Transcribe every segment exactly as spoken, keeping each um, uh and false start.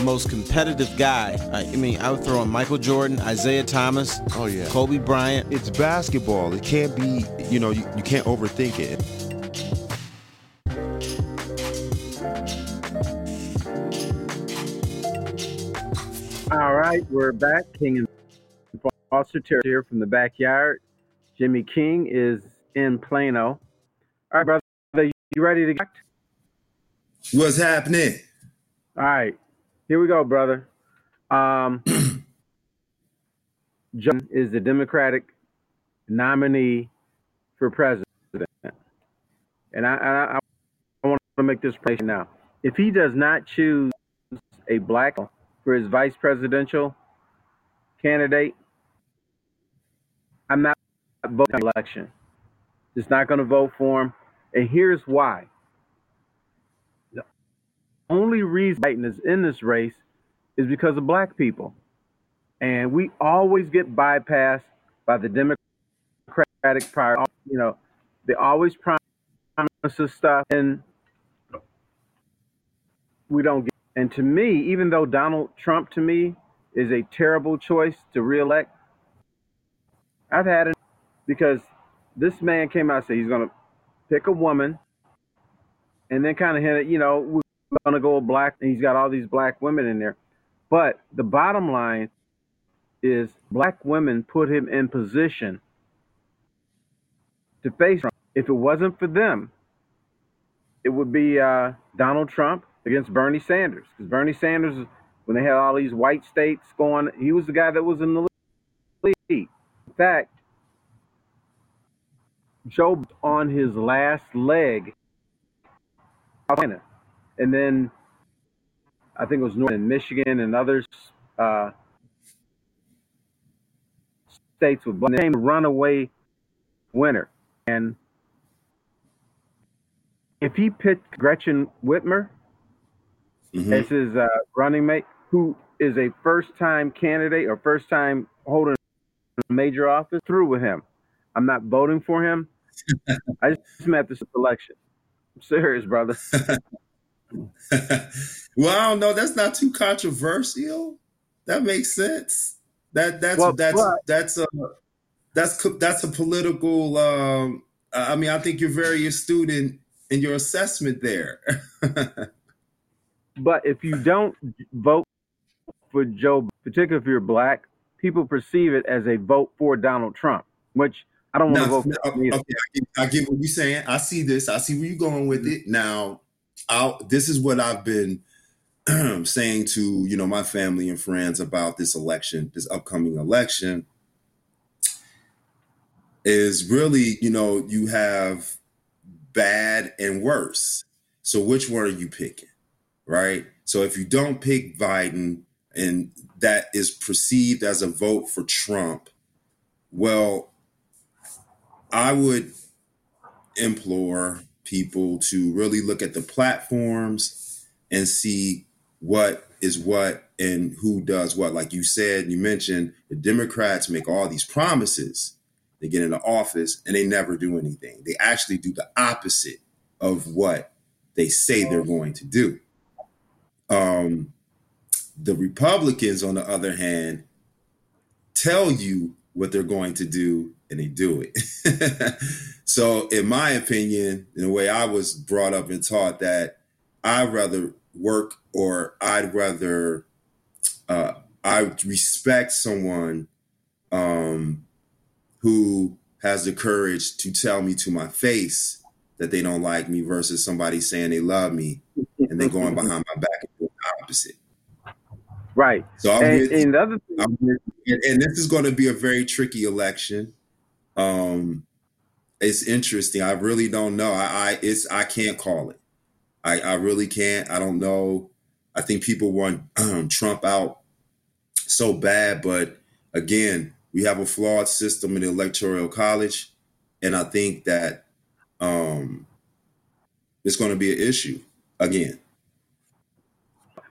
the most competitive guy. I, I mean, I would throw in Michael Jordan, Isaiah Thomas, oh yeah, Kobe Bryant. It's basketball. It can't be, you know, you, you can't overthink it. All right, we're back. King and Foster Terror here from the backyard. Jimmy King is in Plano. All right, brother, you ready to get? What's happening? All right, here we go, brother. Um, John is the Democratic nominee for president, and I, I, I want to make this right now. If he does not choose a black for his vice presidential candidate, I'm not voting in the election. Just not going to vote for him. And here's why. The only reason Biden is in this race is because of black people. And we always get bypassed by the Democratic Party. You know, they always promise us stuff and we don't get. And to me, even though Donald Trump, to me, is a terrible choice to reelect, I've had it because this man came out and said he's going to pick a woman and then kind of hinted, you know, we're going to go black. And he's got all these black women in there. But the bottom line is black women put him in position to face Trump. If it wasn't for them, it would be uh, Donald Trump against Bernie Sanders. Because Bernie Sanders, when they had all these white states going, he was the guy that was in the league. In fact, Joe on his last leg, and then I think it was Northern Michigan and other uh, states with black name runaway winner. And if he picked Gretchen Whitmer, mm-hmm. as his uh, running mate, who is a first-time candidate or first-time holding a major office, through with him. I'm not voting for him. I just met this election. I'm serious, brother. Well, I don't know. That's not too controversial. That makes sense. That that's well, that's but, that's a that's that's a political. Um, I mean, I think you're very astute in, in your assessment there. But if you don't vote for Joe, particularly if you're black, people perceive it as a vote for Donald Trump, which I don't want now, to vote now, for. Okay, I get, I get what you're saying. I see this. I see where you're going with it. Now, I'll, this is what I've been saying to, you know, my family and friends about this election, this upcoming election, is really, you know, you have bad and worse. So which one are you picking? Right. So if you don't pick Biden and that is perceived as a vote for Trump, well, I would implore people to really look at the platforms and see what is what and who does what. Like you said, you mentioned the Democrats make all these promises. They get into office and they never do anything. They actually do the opposite of what they say they're going to do. Um, the Republicans, on the other hand, tell you what they're going to do and they do it. So in my opinion, in the way I was brought up and taught, that I'd rather work or I'd rather, uh, I respect someone um, who has the courage to tell me to my face that they don't like me versus somebody saying they love me and they're going behind my back and doing the opposite. Right. So I'm and, here, and, the other thing I'm here, and, and this is going to be a very tricky election. Um, it's interesting. I really don't know. I, I it's I can't call it. I, I really can't. I don't know. I think people want um, Trump out so bad, but again, we have a flawed system in the Electoral College, and I think that um, it's going to be an issue. Again,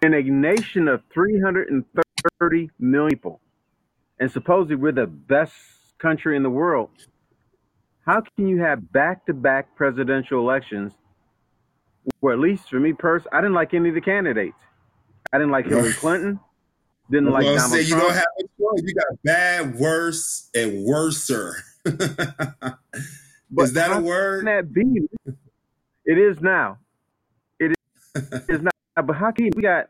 in a nation of three hundred thirty million people, and supposedly we're the best country in the world, how can you have back-to-back presidential elections where, at least for me personally, I didn't like any of the candidates. I didn't like Hillary Clinton. Didn't I'm like Donald say, Trump. You don't have a choice. You got bad, worse, and worser. Is that a word? That be? It is now. It is, it is now. But how can we got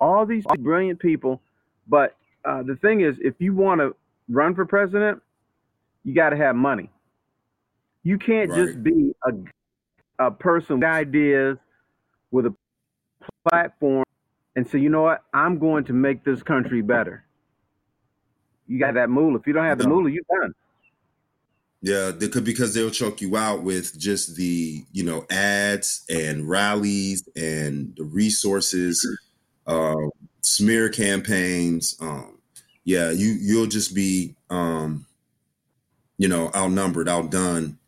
all these brilliant people? But uh, the thing is, if you want to run for president, you got to have money. You can't right. just be a a person with ideas, with a platform, and say, you know what, I'm going to make this country better. You got that moolah. If you don't have no. the moolah, you're done. Yeah, they could, because they'll choke you out with just the, you know, ads and rallies and the resources, uh, smear campaigns. Um, yeah, you, you'll just be, um, you know, outnumbered, outdone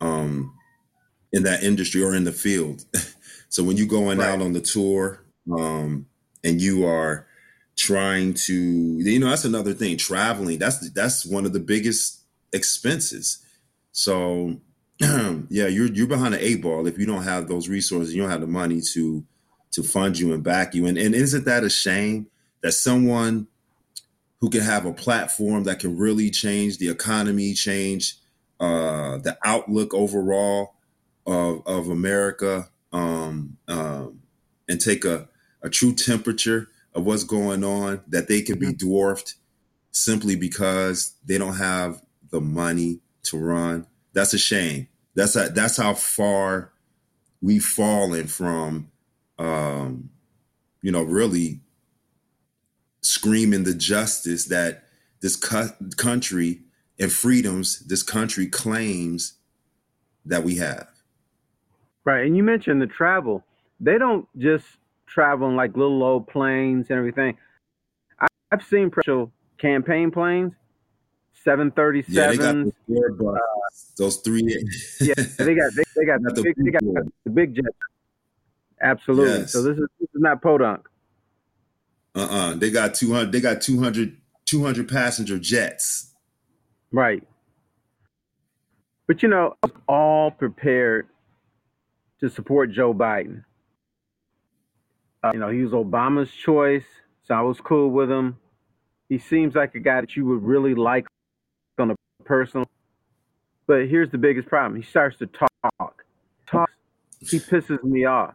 um, in that industry or in the field. So when you're going right. out on the tour um, and you are trying to, you know, that's another thing. Traveling, that's that's one of the biggest expenses. So yeah, you're you're behind an eight ball if you don't have those resources, you don't have the money to to fund you and back you. And and isn't that a shame that someone who can have a platform that can really change the economy, change uh, the outlook overall of of America, um, um, and take a, a true temperature of what's going on, that they can be dwarfed simply because they don't have the money to run. That's a shame. That's a, that's how far we've fallen from, um, you know, really screaming the justice that this co- country and freedoms this country claims that we have. Right. And you mentioned the travel. They don't just travel in like little old planes and everything. I, I've seen presidential campaign planes. seven thirty-sevens. Yeah, they got the uh, those three. yeah, they got they, they got, got the, the big, they got the big jet. Absolutely. Yes. So this is this is not podunk. Uh-uh. They got two hundred. They got two hundred, two hundred passenger jets. Right. But you know, I was all prepared to support Joe Biden. Uh, you know, he was Obama's choice, so I was cool with him. He seems like a guy that you would really like on a personal, but here's the biggest problem. He starts to talk, talk. He pisses me off.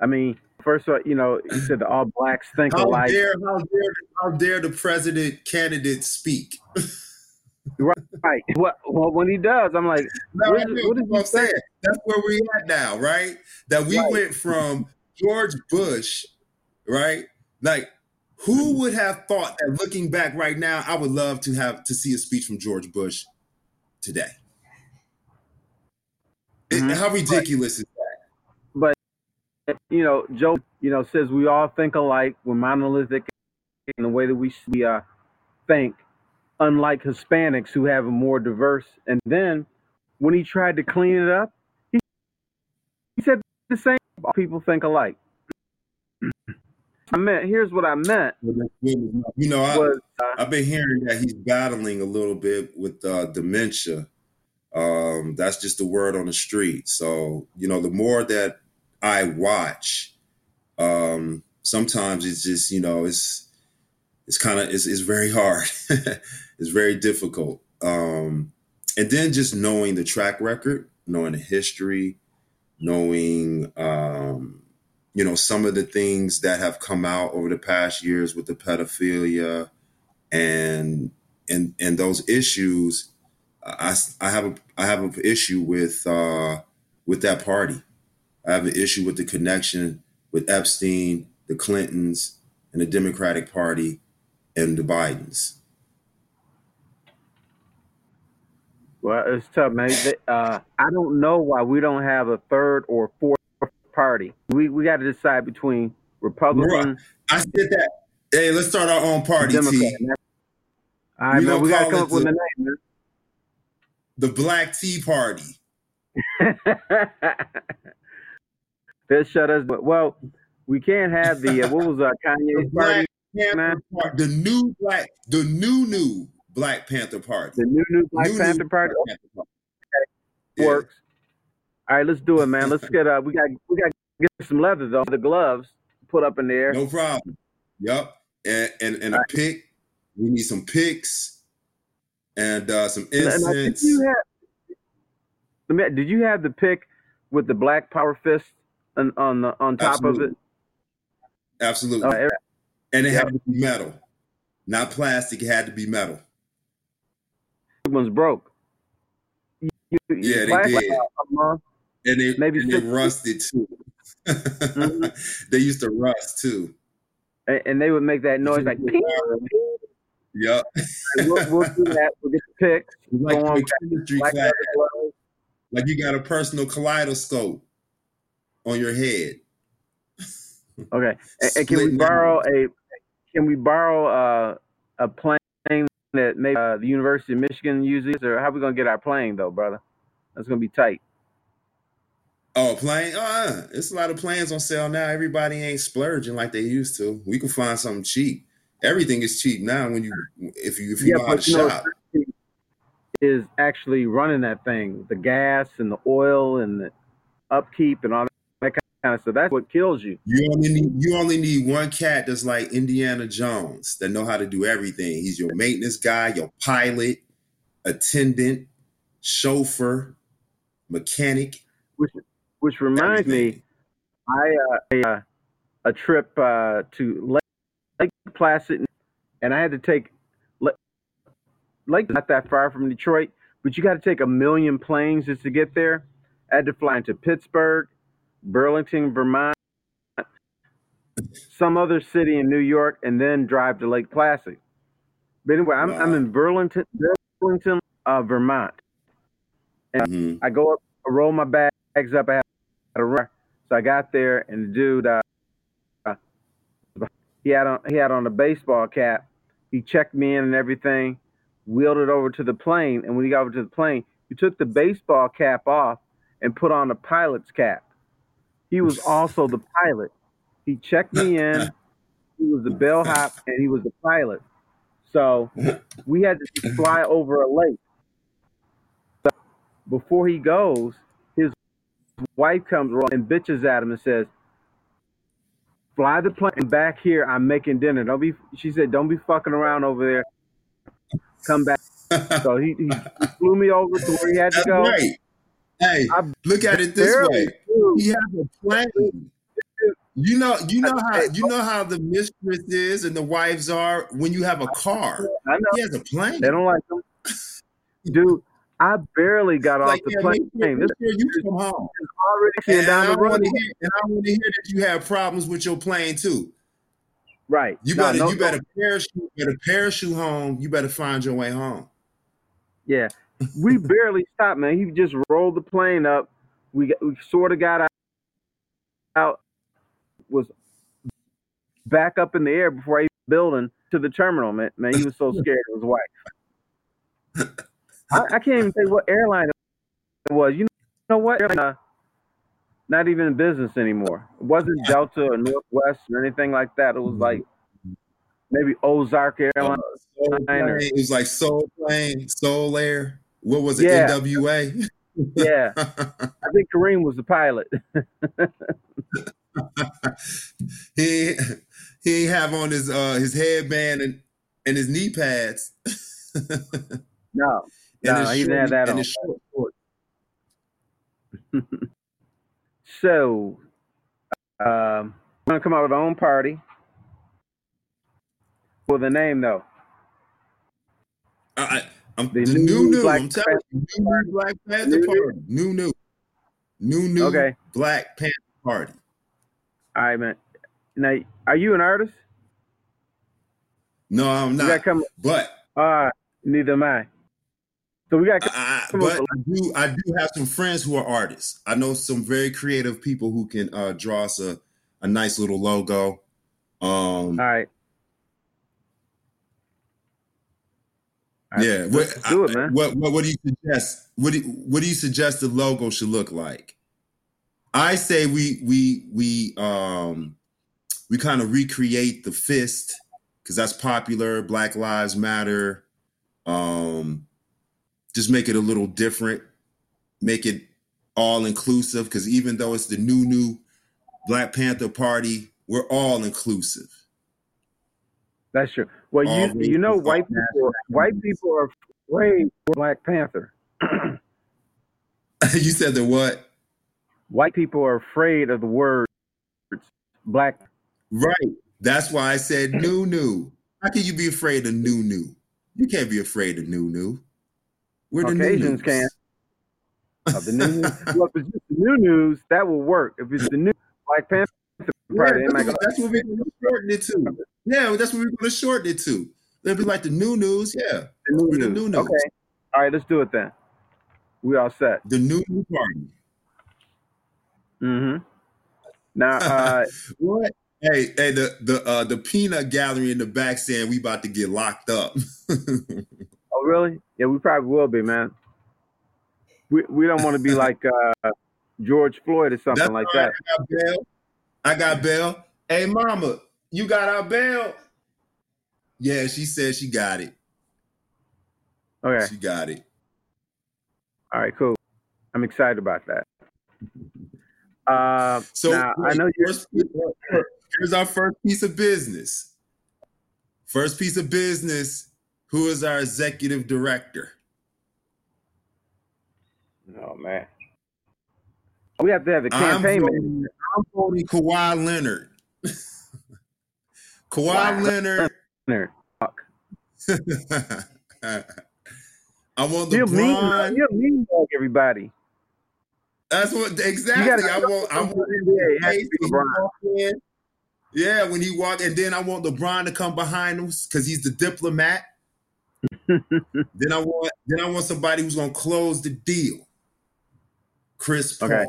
I mean, first of all, you know, he said the all blacks think how alike. Dare, how, dare, how dare the president candidate speak? right. right. Well, well, when he does, I'm like, no, what, is, what, is what I'm saying? saying? That's where we're at now, right? That we right. went from George Bush, right? Like, who would have thought that looking back right now, I would love to have to see a speech from George Bush today? Mm-hmm. How ridiculous but, is that? But, you know, Joe, you know, says we all think alike. We're monolithic in the way that we uh, think, unlike Hispanics who have a more diverse. And then when he tried to clean it up, he, he said the same. All people think alike. I meant, here's what I meant. You know, I, was, uh, I've been hearing that he's battling a little bit with uh, dementia. Um, that's just the word on the street. So, you know, the more that I watch, um, sometimes it's just, you know, it's it's kind of, it's, it's very hard. It's very difficult. Um, and then just knowing the track record, knowing the history, knowing... Um, you know, some of the things that have come out over the past years with the pedophilia and and and those issues, I, I have a I have an issue with uh, with that party. I have an issue with the connection with Epstein, the Clintons, and the Democratic Party, and the Bidens. Well, it's tough, man. Uh, I don't know why we don't have a third or fourth party. We we got to decide between Republicans. I said that. Hey, let's start our own party. Democrat, T. All right, we man. We got to come up the, with a name, man. The Black Tea Party. They'll shut us. But well, we can't have the uh, what was uh, Kanye's party? Party? The new black, the new new Black Panther Party. The new new Black new, Panther new Party Black Panther. Okay. Yeah. Works. All right, let's do it, man. Let's get up. Uh, we got we got to get some leather though, the gloves. put up in there. No problem. Yep. And and, and a right. pick. We need some picks and uh, some incense. Did you have the pick with the black power fist on on, the, on top Absolutely. of it? Absolutely. Okay. And it yeah. had to be metal, not plastic. It had to be metal. One's broke. You, you, yeah, they did. Month, and they, maybe and they rusted too. Mm-hmm. They used to rust too. And, and they would make that noise like, ping, ping. Yep. Like, we'll, we'll do that. We'll get the picks. Like, go on chemistry back, class. Like, like you got a personal kaleidoscope on your head. Okay. And, and can we borrow a? Can we borrow uh, a plane that maybe uh, the University of Michigan uses, or how are we gonna get our plane though, brother? That's gonna be tight. Oh, a plane? Uh, it's a lot of planes on sale now. Everybody ain't splurging like they used to. We can find something cheap. Everything is cheap now when you if you if you yeah, know how to shop. Know, is actually running that thing, the gas and the oil and the upkeep and all that kind of stuff. That's what kills you. You only need you only need one cat that's like Indiana Jones that know how to do everything. He's your maintenance guy, your pilot, attendant, chauffeur, mechanic. Which which reminds everything. me, I uh, a, a trip uh, to Lake, Lake Placid, and I had to take. Like not that far from Detroit, but you got to take a million planes just to get there. I had to fly into Pittsburgh, Burlington, Vermont, some other city in New York, and then drive to Lake Placid. But anyway, I'm, wow. I'm in Burlington, Burlington, uh, Vermont, and mm-hmm. I go up, I roll my bags up. I had a run, so I got there, and the dude, uh, uh, he had on he had on a baseball cap. He checked me in and everything. Wheeled it over to the plane, and when he got over to the plane, he took the baseball cap off and put on the pilot's cap. He was also the pilot. He checked me in. He was the bellhop, and he was the pilot. So we had to fly over a lake. So before he goes, his wife comes around and bitches at him and says, "Fly the plane back here. I'm making dinner. Don't be." She said, "Don't be fucking around over there. Come back." So he, he flew me over to where he had to go. Right. Hey, I look at it this way. Too. He has a plane. You know, you know how you know how the mistress is and the wives are when you have a car. I know. He has a plane. They don't like them. Dude, I barely got it's off like, the yeah, plane. Make sure, make sure you come home. Already and, down I the road. Hear, and I want to hear that you have problems with your plane too. Right. You no, better no, you better parachute better parachute home. You better find your way home. Yeah. We barely stopped, man. He just rolled the plane up. We got, we sort of got out, out was back up in the air before I even building to the terminal, man. Man, he was so scared of his wife. I, I can't even say what airline it was. You know, you know what? Airline, uh, not even in business anymore. It wasn't Delta or Northwest or anything like that. It was like maybe Ozark Airlines. Uh, or, it was like Soul Plane, Soul Air. What was it, yeah. N W A? Yeah. I think Kareem was the pilot. he he ain't have on his uh, his headband and, and his knee pads. no, no, he didn't have that on. Short. So, um, we're going to come out with our own party. Well, the name, though. I, I'm, the, the new, new, Black I'm telling you, new, new Black Panther new, Party. New, new. New, new okay. Black Panther Party. All right, man. Now, are you an artist? No, I'm not. Come, but. Uh, neither am I. So we got. I, I, but I do, I do have some friends who are artists. I know some very creative people who can uh, draw us a, a nice little logo. Um, All right. Yeah. What, do it, man. I, what, what What do you suggest? What do What do you suggest the logo should look like? I say we we we um we kind of recreate the fist because that's popular. Black Lives Matter. Um. Just make it a little different, make it all inclusive. Because even though it's the new, new Black Panther Party, we're all inclusive. That's true. Well, all you you know, white people, white people are afraid of Black Panther. You said the what? White people are afraid of the words Black. Right. That's why I said new, new. How can you be afraid of new, new? You can't be afraid of new, new. We're the new news. Caucasians can. Of the new news. Well, if it's just the new news, that will work. If it's the new Black Panther, probably yeah, that's, that's what we're going to shorten it to. Yeah, that's what we're going to shorten it to. It'll be like the new news. Yeah, the new, we're news. The new news. Okay. All right, let's do it then. We all set. The new news party. Mm-hmm. Now, uh, what? Hey, hey, the the uh, the peanut gallery in the back saying we about to get locked up. Oh, really? Yeah, we probably will be, man. We we don't want to be like uh, George Floyd or something. That's like right. that. I got bail. I got bail. Hey, mama, you got our bail? Yeah, she said she got it. Okay, she got it. All right, cool. I'm excited about that. Uh, so now, I know first, you're. Here's our first piece of business. First piece of business. Who is our executive director? Oh man, we have to have the campaign. I'm voting Kawhi Leonard. Kawhi Leonard. Leonard. Fuck. I want the LeBron. You're mean dog, everybody. That's what exactly. I want. I want N B A. Yeah, when he walked, and then I want LeBron to come behind him because he's the diplomat. Then I want. Then I want somebody who's gonna close the deal. Chris Paul. Okay.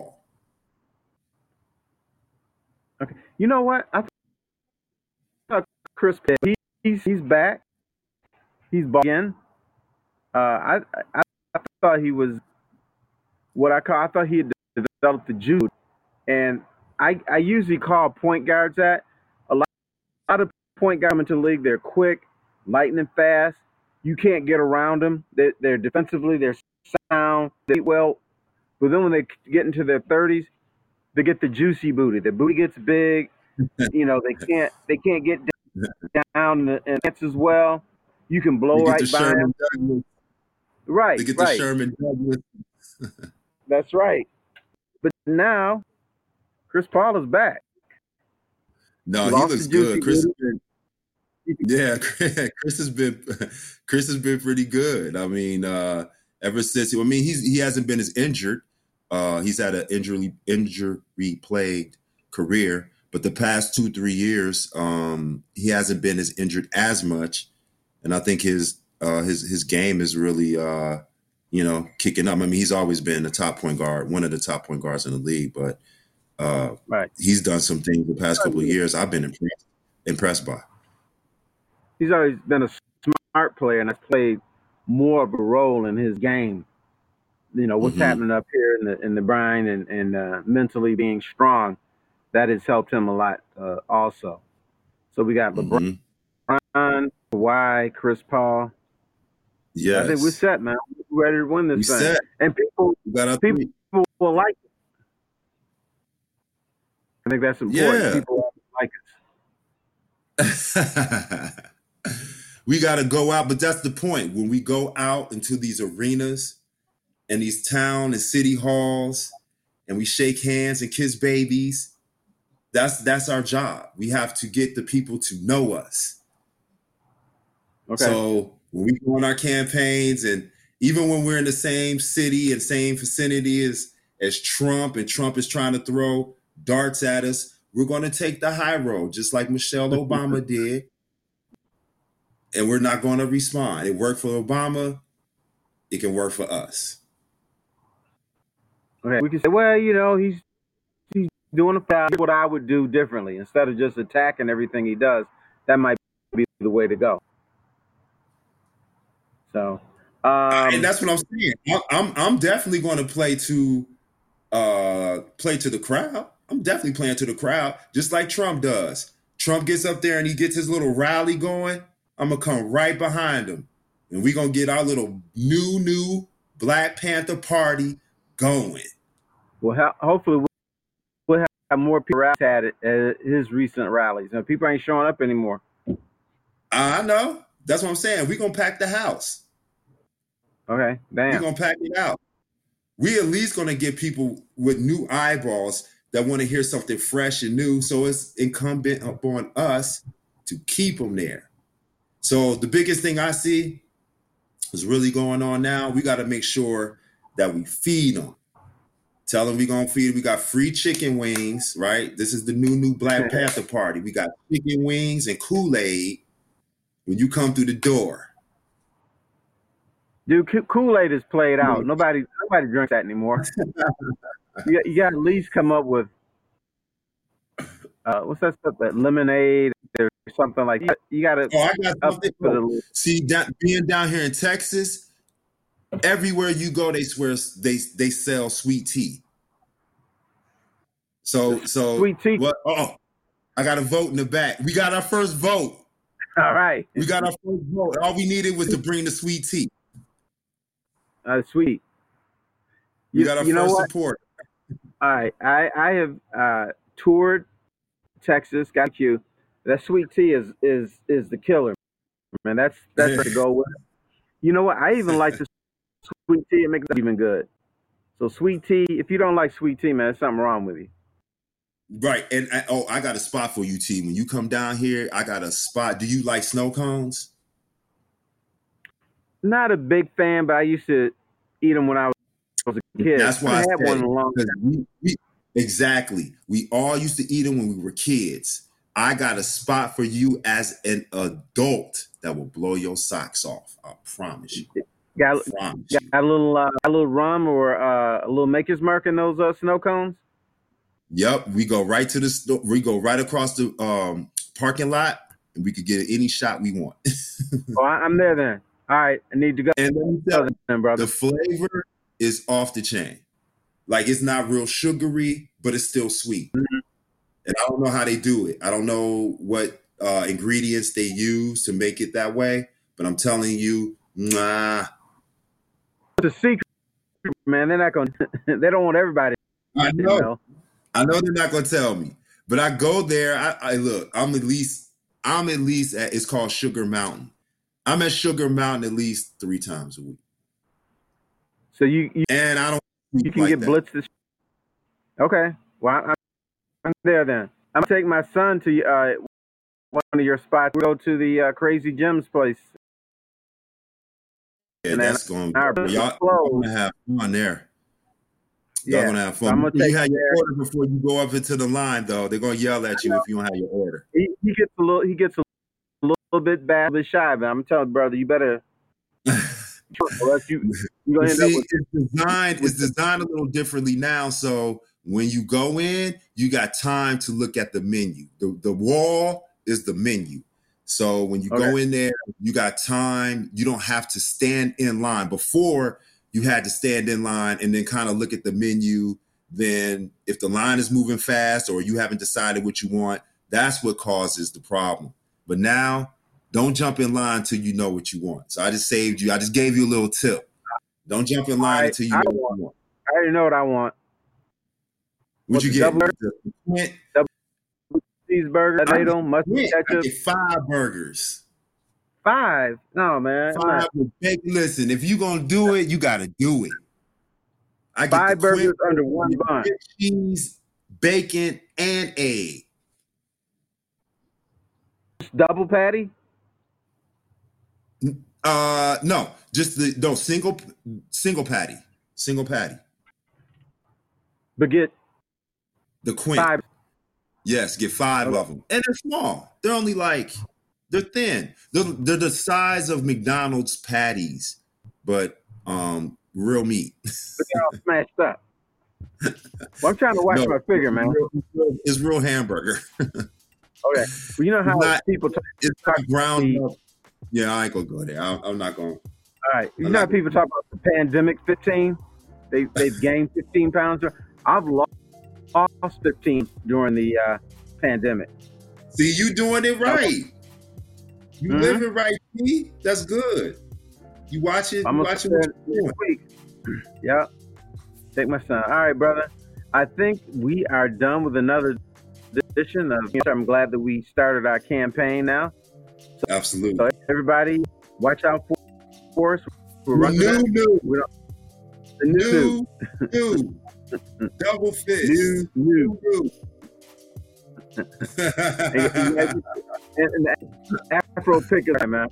Okay. You know what? I thought Chris Paul. He, he's he's back. He's back again. Uh, I, I I thought he was. What I call, I thought he had developed the judo, and I, I usually call point guards that. A lot, a lot of point guards come into the league, they're quick, lightning fast. You can't get around them. They, they're defensively, they're sound, they eat well. But then when they get into their thirties, they get the juicy booty. The booty gets big. You know, they can't they can't get down and dance as well. You can blow right the by them. Douglas. Right, they get right. the Sherman Douglas. That's right. But now, Chris Paul is back. No, he, he looks good. Chris has been, yeah, Chris has been Chris has been pretty good. I mean, uh, ever since he, I mean, he's he hasn't been as injured. Uh, he's had an injury injury plagued career, but the past two three years, um, he hasn't been as injured as much, and I think his uh, his his game is really. Uh, You know, kicking up. I mean, he's always been a top point guard, one of the top point guards in the league. But uh, right. he's done some things the past couple of years I've been impressed, impressed by. He's always been a smart player, and has played more of a role in his game. You know, what's mm-hmm. happening up here in the in the brine and, and uh, mentally being strong, that has helped him a lot uh, also. So we got LeBron, mm-hmm. Kawhi, Chris Paul. Yeah, I think we're set, man. We're ready to win this we thing, set. And people, people, people will like it. I think that's important. Yeah. People like it. We got to go out, but that's the point. When we go out into these arenas and these town and city halls, and we shake hands and kiss babies, that's that's our job. We have to get the people to know us. Okay. So. When we go on our campaigns, and even when we're in the same city and same vicinity as, as Trump, and Trump is trying to throw darts at us, we're going to take the high road, just like Michelle Obama did. And we're not going to respond. It worked for Obama. It can work for us. Okay. We can say, well, you know, he's he's doing about what I would do differently. Instead of just attacking everything he does, that might be the way to go. So, um, and that's what I'm saying. I, I'm I'm definitely going to play to, uh, play to the crowd. I'm definitely playing to the crowd, just like Trump does. Trump gets up there and he gets his little rally going. I'm gonna come right behind him, and we're gonna get our little new new Black Panther party going. Well, ho- hopefully we'll have have more people at it at his recent rallies. Now, people ain't showing up anymore. I know. That's what I'm saying. We're going to pack the house. Okay, damn. We're going to pack it out. We're at least going to get people with new eyeballs that want to hear something fresh and new. So it's incumbent upon us to keep them there. So the biggest thing I see is really going on now. We got to make sure that we feed them. Tell them we're going to feed. We got free chicken wings, right? This is the new, new Black Panther party. We got chicken wings and Kool-Aid when you come through the door. Dude, Kool-Aid is played out. Nobody nobody drinks that anymore. you, you got to at least come up with, uh, what's that stuff, that lemonade or something like that. You got to. Oh, I got something. The- See, that, being down here in Texas, everywhere you go, they swear they they sell sweet tea. So so sweet tea. What, oh, I got a vote in the back. We got our first vote. All right, we got our first vote. All we needed was to bring the sweet tea. Uh, sweet. You, we got our you first know what? Support. All right, I I have uh, toured Texas. Got you. That sweet tea is is is the killer, man. That's that's what to go with. You know what? I even like to. Sweet tea, it makes it even good. So sweet tea, if you don't like sweet tea, man, there's something wrong with you. Right. And I, oh, I got a spot for you, T. When you come down here, I got a spot. Do you like snow cones? Not a big fan, but I used to eat them when I was a kid. That's why I, I had one in a long time. We, we, exactly. We all used to eat them when we were kids. I got a spot for you as an adult that will blow your socks off. I promise you. Got, got a little uh, a little rum or uh, a little Maker's Mark in those uh, snow cones? Yep, we go right to the sto- we go right across the um, parking lot, and we could get any shot we want. Well, I'm there then. All right, I need to go. And let me tell you, brother, the flavor is off the chain. Like, it's not real sugary, but it's still sweet. Mm-hmm. And I don't know how they do it. I don't know what uh, ingredients they use to make it that way, but I'm telling you, nah. The secret, man. They're not gonna. They don't want everybody. I know. You know. I know they're not gonna tell me. But I go there. I, I look. I'm at least. I'm at least at. It's called Sugar Mountain. I'm at Sugar Mountain at least three times a week. So you. you and I don't. You can like get that. Blitzed. This- okay. Well, I'm, I'm there then. I'm gonna take my son to uh, one of your spots. We go to the uh, Crazy Gems place. Yeah, and that's going to be, y'all, y'all going to have fun there. Y'all yeah, going to have fun. So you have your there. Order before you go up into the line, though. They're going to yell at you if you don't have your order. He, he gets a little he gets a little, little bit bad, a bit shy, but I'm telling you, brother, you better. you, you you see, with- it's, designed, it's designed a little differently now, so when you go in, you got time to look at the menu. The, the wall is the menu. So when you okay. go in there, you got time. You don't have to stand in line. Before, you had to stand in line and then kind of look at the menu. Then if the line is moving fast or you haven't decided what you want, that's what causes the problem. But now, don't jump in line until you know what you want. So I just saved you. I just gave you a little tip. Don't jump in line I, until you I know want, what you want. I already know what I want. What'd you get? Double- Cheeseburger, potato, mustard, ketchup. I get five burgers. Five? No, man. Five. Listen, if you gonna do it, you gotta do it. I get five burgers quid, under one bun. Cheese, bacon, and egg. Double patty? Uh, no, just the no single single patty, single patty. Baguette. The quint. Five. Yes, get five okay. of them. And they're small. They're only like, they're thin. They're, they're the size of McDonald's patties, but um, real meat. But they're all smashed up. Well, I'm trying to watch no, my figure, man. It's real, it's real hamburger. Okay. Well, you know how not, people talk it's not ground up. Yeah, I ain't going to go there. I'm, I'm not going to. All right. You I'm know how people talk about the pandemic fifteen? They, they've gained fifteen pounds. I've lost. Lost fifteen during the uh, pandemic. See, you doing it right. You mm-hmm. living right, P. That's good. You watch it. I'm watch it. What you're doing. Yeah. Take my son. All right, brother. I think we are done with another edition of. I'm glad that we started our campaign now. So, Absolutely. So everybody, watch out for, for us. We're running new, new. We don't, the new, new, new. Double fist. New, new. new. and, and, and the Afro picker, man.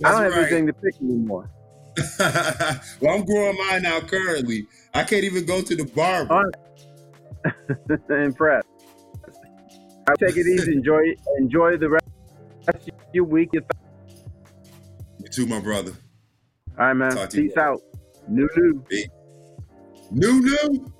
That's I don't have right. anything to pick anymore. Well, I'm growing mine out currently. I can't even go to the barber. Impressed. I'll take it easy. Enjoy enjoy the rest of your week. You too, my brother. All right, man. Peace out. New, new. New, new.